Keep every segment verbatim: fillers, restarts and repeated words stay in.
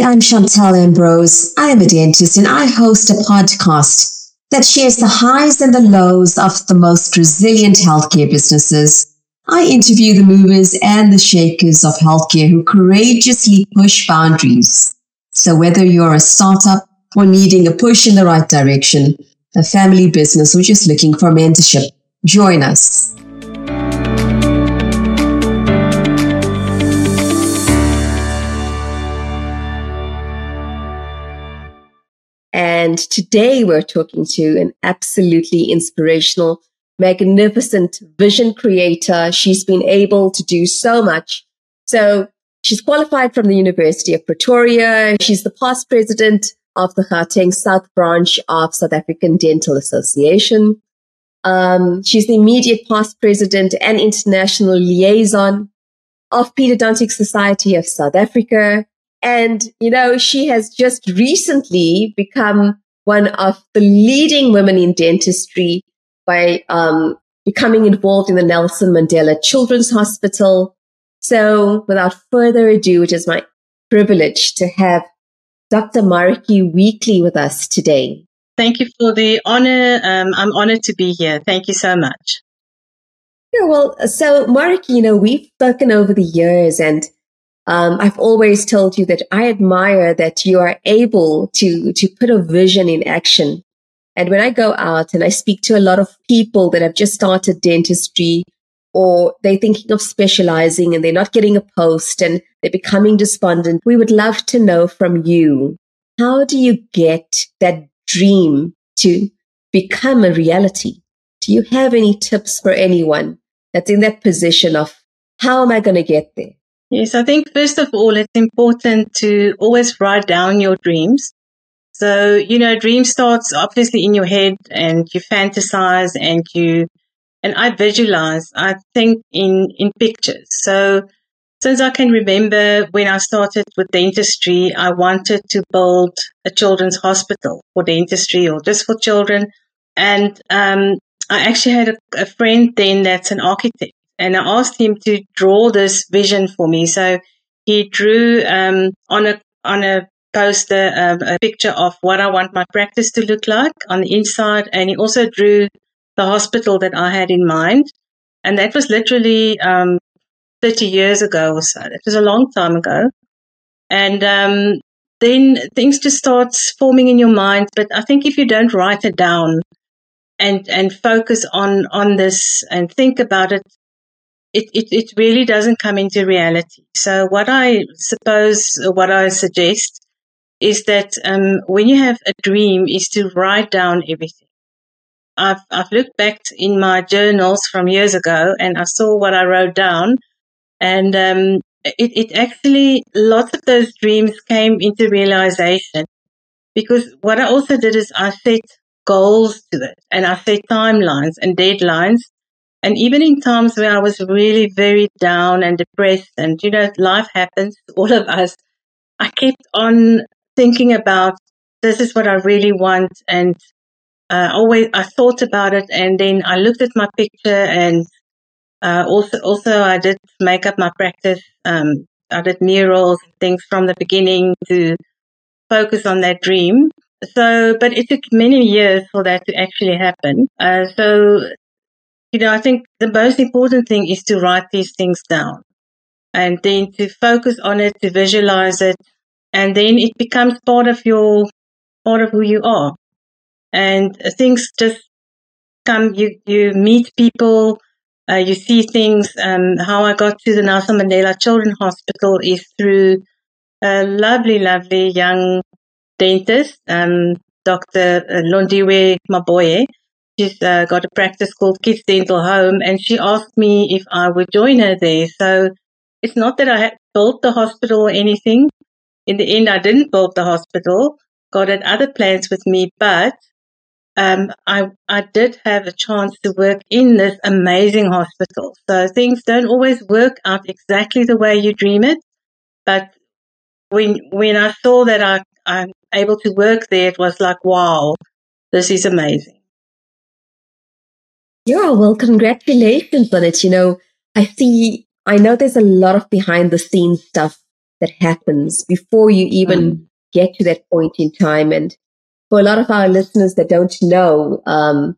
Hi, I'm Chantal Ambrose. I am a dentist and I host a podcast that shares the highs and the lows of the most resilient healthcare businesses. I interview the movers and the shakers of healthcare who courageously push boundaries. So whether you're a startup or needing a push in the right direction, a family business or just looking for mentorship, join us. And today we're talking to an absolutely inspirational, magnificent vision creator. She's been able to do so much. So she's qualified from the University of Pretoria. She's the past president of the Gauteng South Branch of South African Dental Association. Um, she's the immediate past president and international liaison of Pedodontic Society of South Africa. And, you know, she has just recently become one of the leading women in dentistry by um, becoming involved in the Nelson Mandela Children's Hospital. So without further ado, it is my privilege to have Doctor Marietjie Weakley with us today. Thank you for the honor. Um, I'm honored to be here. Thank you so much. Yeah, well, so Marietjie, you know, we've spoken over the years and Um, I've always told you that I admire that you are able to, to put a vision in action. And when I go out and I speak to a lot of people that have just started dentistry or they're thinking of specializing and they're not getting a post and they're becoming despondent, we would love to know from you, how do you get that dream to become a reality? Do you have any tips for anyone that's in that position of how am I going to get there? Yes, I think first of all, it's important to always write down your dreams. So, you know, dream starts obviously in your head and you fantasize and you, and I visualize, I think in, in pictures. So since I can remember when I started with dentistry, I wanted to build a children's hospital for dentistry or just for children. And, um, I actually had a, a friend then that's an architect. And I asked him to draw this vision for me. So he drew um, on a on a poster um, a picture of what I want my practice to look like on the inside, and he also drew the hospital that I had in mind. And that was literally um, thirty years ago or so. It was a long time ago. And um, then things just start forming in your mind. But I think if you don't write it down and and focus on on this and think about it. It, it it really doesn't come into reality. So what I suppose, what I suggest is that um, when you have a dream is to write down everything. I've, I've looked back in my journals from years ago and I saw what I wrote down. And um, it, it actually, lots of those dreams came into realization because what I also did is I set goals to it and I set timelines and deadlines. And even in times where I was really very down and depressed and, you know, life happens to all of us, I kept on thinking about this is what I really want. And uh, always I thought about it and then I looked at my picture and uh, also also I did make up my practice. Um, I did murals and things from the beginning to focus on that dream. So, but it took many years for that to actually happen. Uh, so... You know, I think the most important thing is to write these things down and then to focus on it, to visualize it, and then it becomes part of your, part of who you are. And things just come, you, you meet people, uh, you see things. Um, how I got to the Nelson Mandela Children's Hospital is through a lovely, lovely young dentist, um, Doctor Londiwe Maboye. She's uh, got a practice called Kids Dental Home, and she asked me if I would join her there. So it's not that I had built the hospital or anything. In the end, I didn't build the hospital. God had other plans with me, but um, I I did have a chance to work in this amazing hospital. So things don't always work out exactly the way you dream it, but when when I saw that I I'm able to work there, it was like, wow, this is amazing. Yeah, well, congratulations on it. You know, I see, I know there's a lot of behind the scenes stuff that happens before you even mm. get to that point in time. And for a lot of our listeners that don't know, um,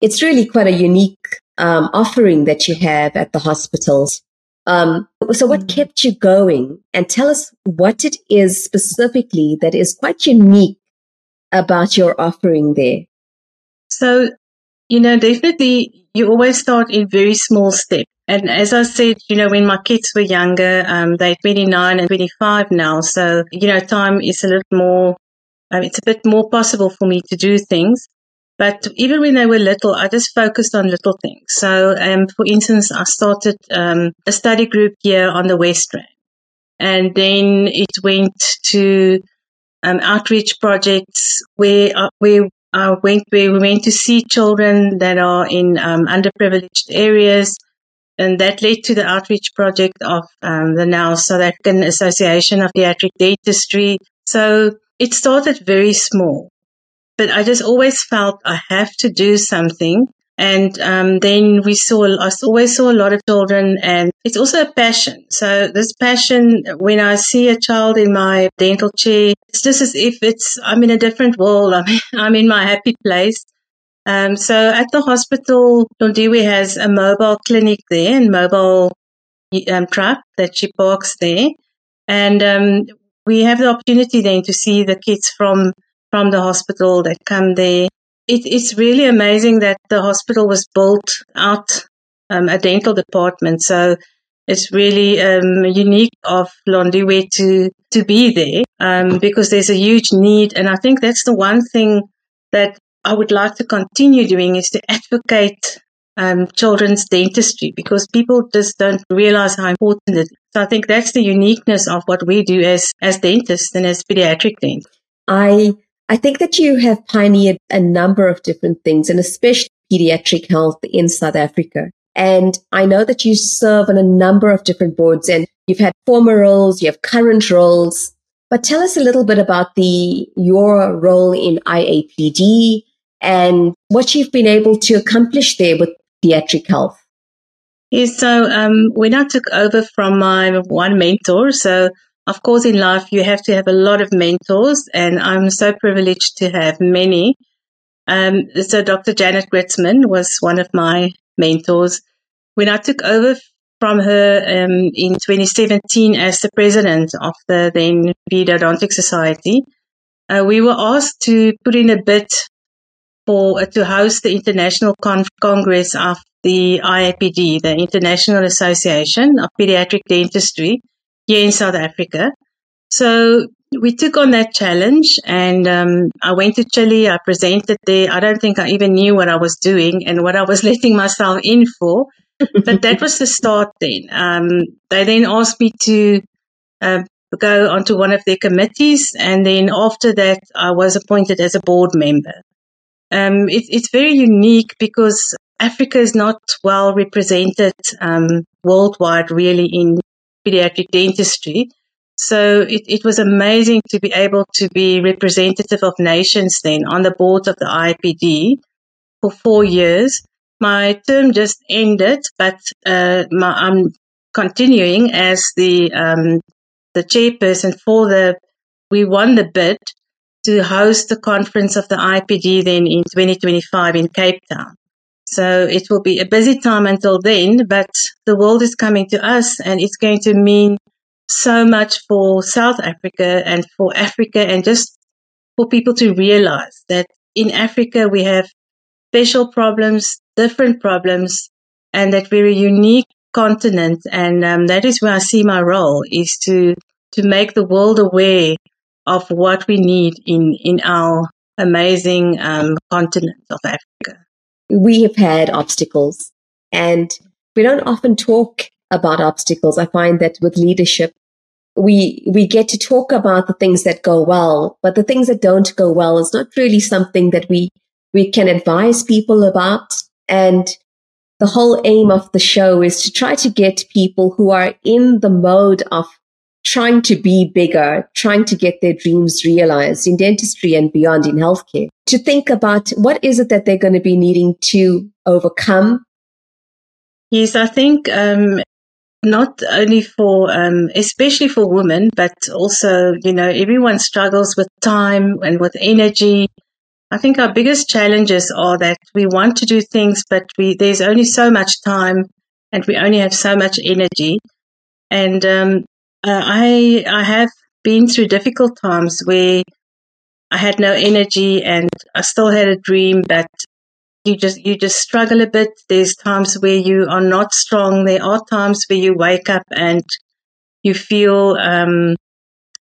it's really quite a unique um, offering that you have at the hospitals. Um, so what kept you going? And tell us what it is specifically that is quite unique about your offering there. So, you know, definitely you always start in very small steps. And as I said, you know, when my kids were younger, um, they're twenty-nine and twenty-five now. So, you know, time is a little more, um, it's a bit more possible for me to do things. But even when they were little, I just focused on little things. So, um, for instance, I started um, a study group here on the West Rand. And then it went to um, outreach projects where uh, where I went where we went to see children that are in um, underprivileged areas. And that led to the outreach project of um, the now South African Association of Pediatric Dentistry. So it started very small, but I just always felt I have to do something. And um, then we saw, I always saw a lot of children, and it's also a passion. So this passion, when I see a child in my dental chair, it's just as if it's I'm in a different world. I'm, I'm in my happy place. Um, so at the hospital, Londiwe has a mobile clinic there and mobile um, truck that she parks there. And um, we have the opportunity then to see the kids from, from the hospital that come there. It, it's really amazing that the hospital was built out um, a dental department. So it's really um, unique of Londiwe to, to be there um, because there's a huge need. And I think that's the one thing that I would like to continue doing is to advocate um, children's dentistry, because people just don't realize how important it is. So I think that's the uniqueness of what we do as as dentists and as pediatric dentists. I I think that you have pioneered a number of different things, and especially pediatric health in South Africa. And I know that you serve on a number of different boards, and you've had former roles, you have current roles. But tell us a little bit about the your role in I A P D. And what you've been able to accomplish there with pediatric health? Yes, so um, when I took over from my one mentor, so of course in life you have to have a lot of mentors, and I'm so privileged to have many. Um, so Doctor Janet Gritzman was one of my mentors. When I took over from her um, in twenty seventeen as the president of the then Pedodontic Society, uh, we were asked to put in a bid for uh, to host the International Con- Congress of the I A P D, the International Association of Pediatric Dentistry, here in South Africa. So we took on that challenge, and um, I went to Chile. I presented there. I don't think I even knew what I was doing and what I was letting myself in for, but that was the start then. Um, they then asked me to uh, go onto one of their committees, and then after that, I was appointed as a board member. Um, it, it's very unique because Africa is not well represented um, worldwide, really, in pediatric dentistry. So it, it was amazing to be able to be representative of nations then on the board of the I A P D for four years. My term just ended, but uh, my, I'm continuing as the um, the chairperson for the. We won the bid to host the conference of the I P D then in twenty twenty-five in Cape Town. So it will be a busy time until then, but the world is coming to us, and it's going to mean so much for South Africa and for Africa, and just for people to realize that in Africa we have special problems, different problems, and that we're a unique continent. And um, that is where I see my role, is to, to make the world aware of what we need in, in our amazing um, continent of Africa. We have had obstacles, and we don't often talk about obstacles. I find that with leadership, we we get to talk about the things that go well, but the things that don't go well is not really something that we, we can advise people about. And the whole aim of the show is to try to get people who are in the mode of trying to be bigger, trying to get their dreams realized in dentistry and beyond in healthcare, to think about what is it that they're going to be needing to overcome. Yes, I think um, not only for, um, especially for women, but also, you know, everyone struggles with time and with energy. I think our biggest challenges are that we want to do things, but we, there's only so much time and we only have so much energy. And um, uh, I, I have been through difficult times where I had no energy and I still had a dream, but you just you just struggle a bit. There's times where you are not strong. There are times where you wake up and you feel um,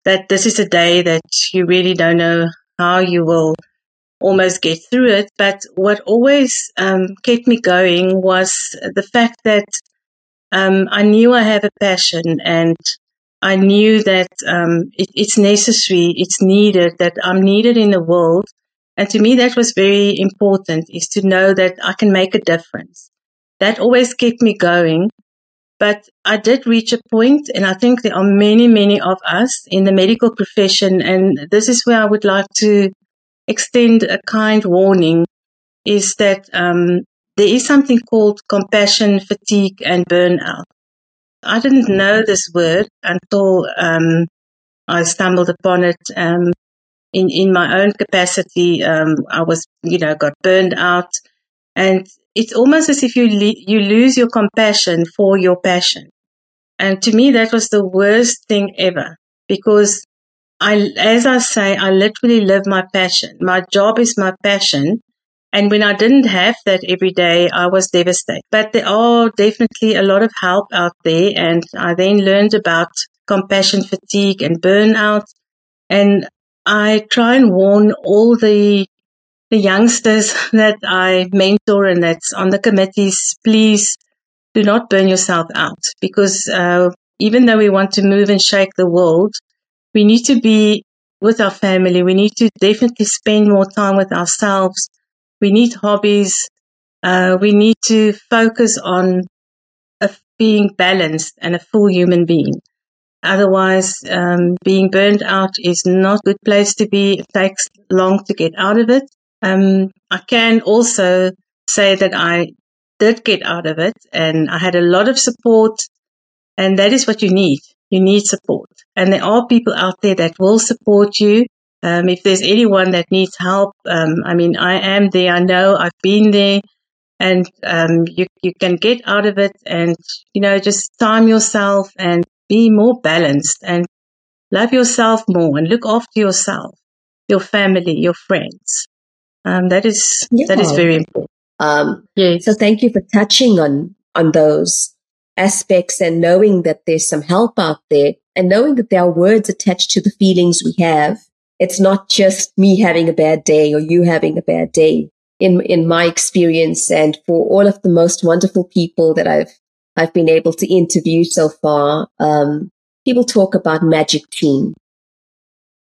that this is a day that you really don't know how you will almost get through it. But what always um, kept me going was the fact that Um, I knew I have a passion, and I knew that um, it, it's necessary, it's needed, that I'm needed in the world. And to me, that was very important, is to know that I can make a difference. That always kept me going. But I did reach a point, and I think there are many, many of us in the medical profession, and this is where I would like to extend a kind warning, is that um there is something called compassion fatigue and burnout. I didn't know this word until um, I stumbled upon it um, in, in my own capacity. Um, I was, you know, got burned out. And it's almost as if you, le- you lose your compassion for your passion. And to me, that was the worst thing ever, because I, as I say, I literally live my passion. My job is my passion. And when I didn't have that every day, I was devastated. But there are definitely a lot of help out there. And I then learned about compassion fatigue and burnout. And I try and warn all the, the youngsters that I mentor and that's on the committees, please do not burn yourself out. Because uh, even though we want to move and shake the world, we need to be with our family. We need to definitely spend more time with ourselves. We need hobbies. Uh, we need to focus on a, being balanced and a full human being. Otherwise, um, being burned out is not a good place to be. It takes long to get out of it. Um, I can also say that I did get out of it, and I had a lot of support, and that is what you need. You need support. And there are people out there that will support you. Um, if there's anyone that needs help, um, I mean, I am there. I know I've been there, and um, you you can get out of it, and you know, just time yourself and be more balanced, and love yourself more, and look after yourself, your family, your friends. Um, that is yeah. that is very important. Um, yes. So thank you for touching on on those aspects, and knowing that there's some help out there, and knowing that there are words attached to the feelings we have. It's not just me having a bad day or you having a bad day. In in my experience, and for all of the most wonderful people that I've I've been able to interview so far, um, people talk about magic team,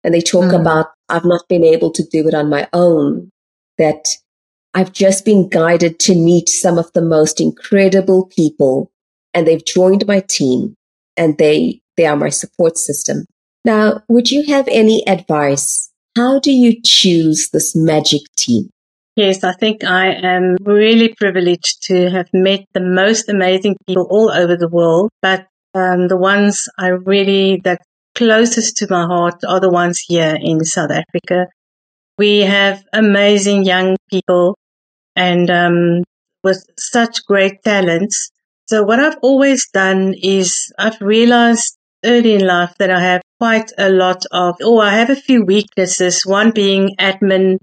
and they talk mm. about I've not been able to do it on my own. That I've just been guided to meet some of the most incredible people, and they've joined my team, and they they are my support system. Now, would you have any advice? How do you choose this magic team? Yes, I think I am really privileged to have met the most amazing people all over the world. But um, the ones I really, that closest to my heart are the ones here in South Africa. We have amazing young people and um, with such great talents. So what I've always done is I've realized early in life that I have quite a lot of, or I have a few weaknesses, one being admin,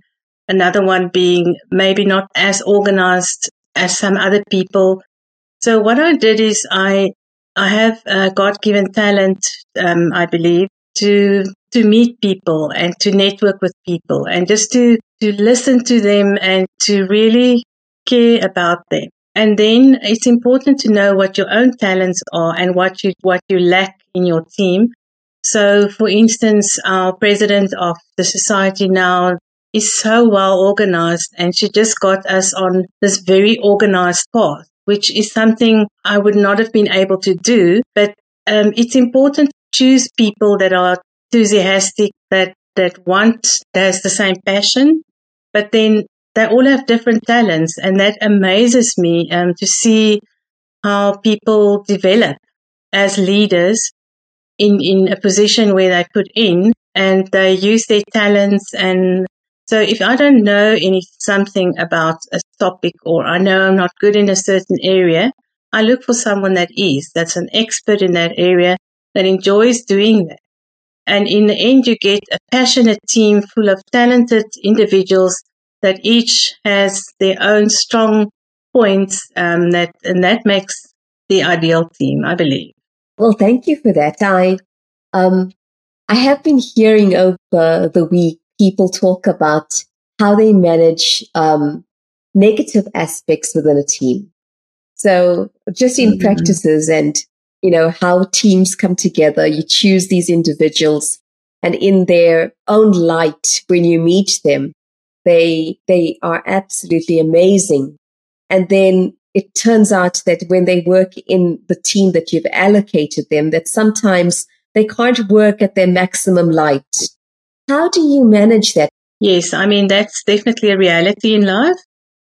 another one being maybe not as organized as some other people. So what I did is I I have a God-given talent, um, I believe, to to meet people and to network with people and just to, to listen to them and to really care about them. And then it's important to know what your own talents are and what you what you lack in your team. So, for instance, our president of the society now is so well organized, and she just got us on this very organized path, which is something I would not have been able to do. But um, it's important to choose people that are enthusiastic, that, that want, that has the same passion, but then they all have different talents, and that amazes me um, to see how people develop as leaders in, in a position where they put in and they use their talents. And so if I don't know any something about a topic, or I know I'm not good in a certain area, I look for someone that is, that's an expert in that area, that enjoys doing that. And in the end, you get a passionate team full of talented individuals that each has their own strong points, um, that, and that makes the ideal team, I believe. Well, thank you for that. I, um, I have been hearing over the week people talk about how they manage um, negative aspects within a team. So just in mm-hmm. practices and, you know, how teams come together, you choose these individuals, and in their own light, when you meet them, they, they are absolutely amazing. And then it turns out that when they work in the team that you've allocated them, that sometimes they can't work at their maximum light. How do you manage that? Yes, I mean, that's definitely a reality in life.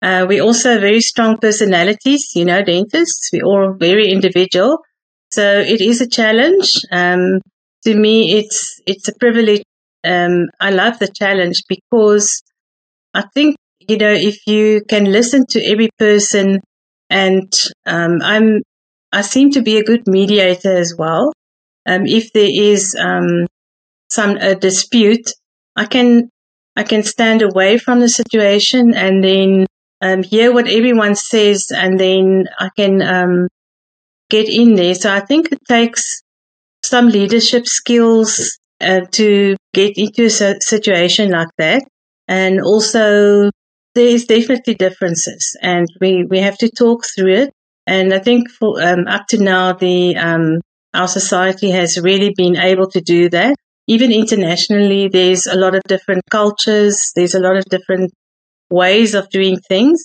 Uh, we also have very strong personalities, you know, dentists. We're all very individual. So it is a challenge. Um, to me, it's it's a privilege. Um, I love the challenge because I think, you know, if you can listen to every person, and um, I'm I seem to be a good mediator as well. Um, if there is um, some a dispute, I can I can stand away from the situation and then Um, hear what everyone says, and then I can um, get in there. So I think it takes some leadership skills uh, to get into a situation like that. And also, there is definitely differences, and we, we have to talk through it. And I think for um, up to now, the um, our society has really been able to do that. Even internationally, there's a lot of different cultures. There's a lot of different ways of doing things,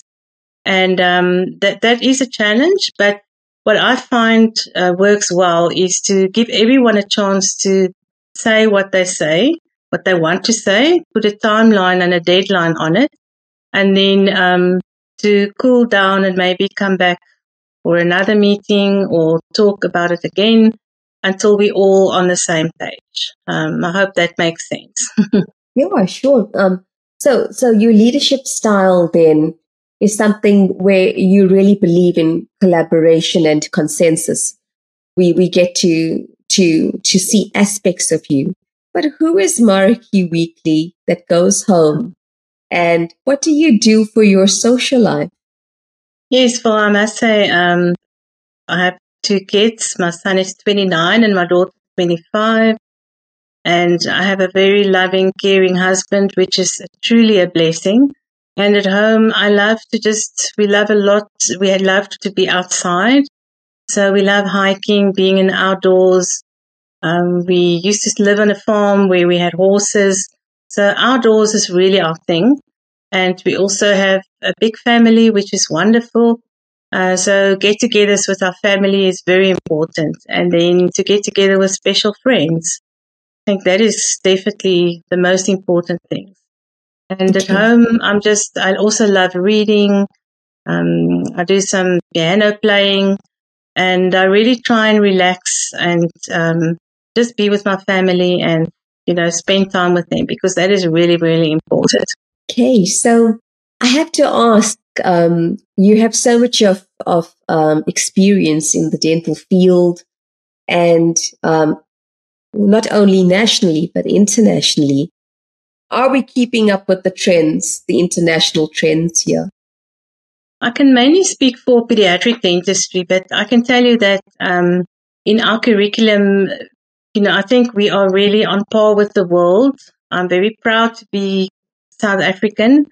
and um, that that is a challenge. But what I find uh, works well is to give everyone a chance to say what they say, what they want to say, put a timeline and a deadline on it, and then um, to cool down and maybe come back for another meeting or talk about it again until we're all on the same page. Um, I hope that makes sense. Yeah, sure. Um- So, so your leadership style then is something where you really believe in collaboration and consensus. We we get to to to see aspects of you. But who is Marietjie Weakley that goes home, and what do you do for your social life? Yes, well, I must say um, I have two kids. My son is twenty-nine and my daughter is twenty-five. And I have a very loving, caring husband, which is truly a blessing. And at home, I love to just, we love a lot, we love to be outside. So we love hiking, being in the outdoors. Um, we used to live on a farm where we had horses. So outdoors is really our thing. And we also have a big family, which is wonderful. Uh, so get-togethers with our family is very important. And then to get together with special friends. I think that is definitely the most important thing. And at home, I'm just, I also love reading. Um, I do some piano playing, and I really try and relax and um, just be with my family and, you know, spend time with them, because that is really, really important. Okay. So I have to ask, um, you have so much of, of um, experience in the dental field, and um not only nationally, but internationally. Are we keeping up with the trends, the international trends here? I can mainly speak for pediatric dentistry, but I can tell you that um, in our curriculum, you know, I think we are really on par with the world. I'm very proud to be South African.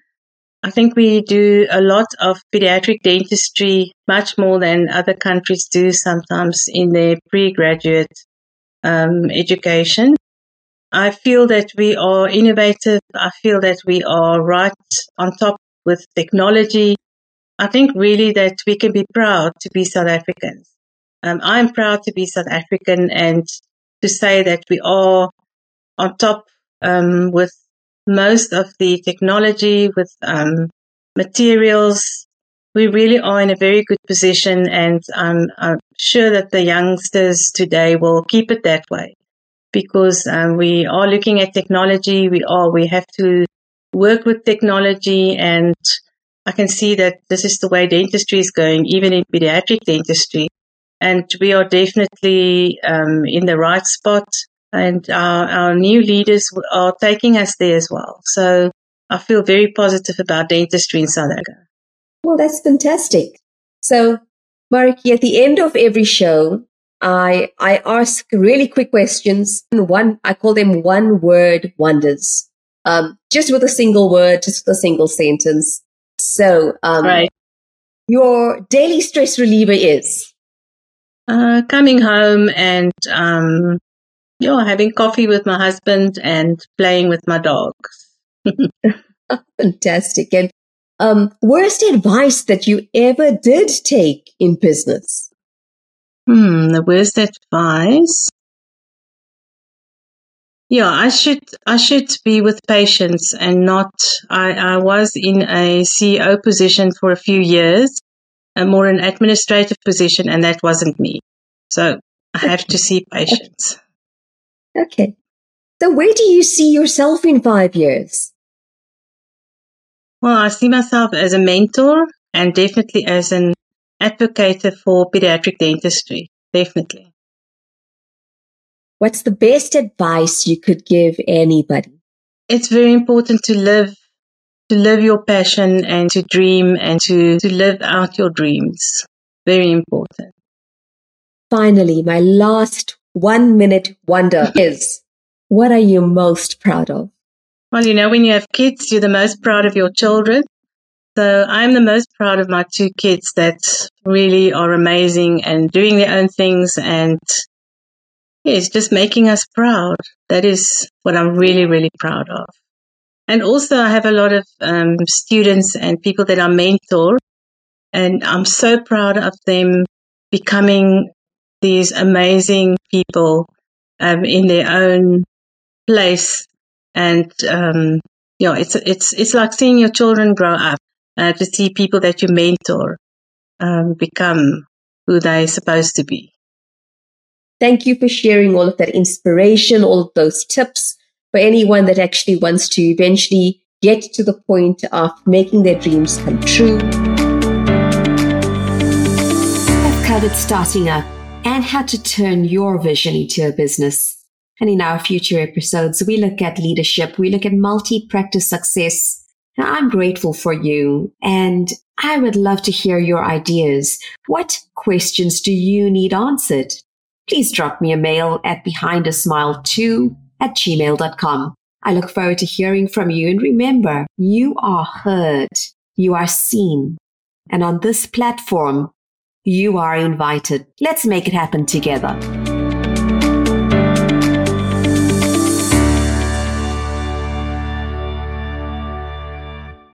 I think we do a lot of pediatric dentistry, much more than other countries do sometimes in their pre-graduate Um, education. I feel that we are innovative. I feel that we are right on top with technology. I think really that we can be proud to be South Africans. Um, I'm proud to be South African and to say that we are on top um, with most of the technology, with um, materials, we really are in a very good position, and I'm, I'm sure that the youngsters today will keep it that way, because um, we are looking at technology. We are, we have to work with technology, and I can see that this is the way dentistry is going, even in pediatric dentistry. And we are definitely um, in the right spot, and our, our new leaders are taking us there as well. So I feel very positive about dentistry in South Africa. Well, that's fantastic. So, Marietjie, at the end of every show, I I ask really quick questions. One, I call them one-word wonders, um, just with a single word, just with a single sentence. So, um, right. Your daily stress reliever is? Uh, coming home and um, yeah, having coffee with my husband and playing with my dogs. Fantastic. And um, worst advice that you ever did take in business? Hmm, the worst advice? Yeah, I should I should be with patients and not. I, I was in a C E O position for a few years, a more an administrative position, and that wasn't me. So I have to see patients. Okay. So where do you see yourself in five years? Well, I see myself as a mentor and definitely as an advocate for pediatric dentistry, definitely. What's the best advice you could give anybody? It's very important to live, to live your passion and to dream and to, to live out your dreams. Very important. Finally, my last one minute wonder is, what are you most proud of? Well, you know, when you have kids, you're the most proud of your children. So I'm the most proud of my two kids that really are amazing and doing their own things, and yes, just making us proud. That is what I'm really, really proud of. And also I have a lot of um, students and people that I mentor, and I'm so proud of them becoming these amazing people um, in their own place. And um, yeah, it's, it's, it's like seeing your children grow up. Uh, to see people that you mentor um, become who they're supposed to be. Thank you for sharing all of that inspiration, all of those tips for anyone that actually wants to eventually get to the point of making their dreams come true. I've covered starting up and how to turn your vision into a business. And in our future episodes, we look at leadership, we look at multi-practice success. Now, I'm grateful for you, and I would love to hear your ideas. What questions do you need answered? Please drop me a mail at behind a smile two at gmail dot com. I look forward to hearing from you. And remember, you are heard, you are seen, and on this platform, you are invited. Let's make it happen together.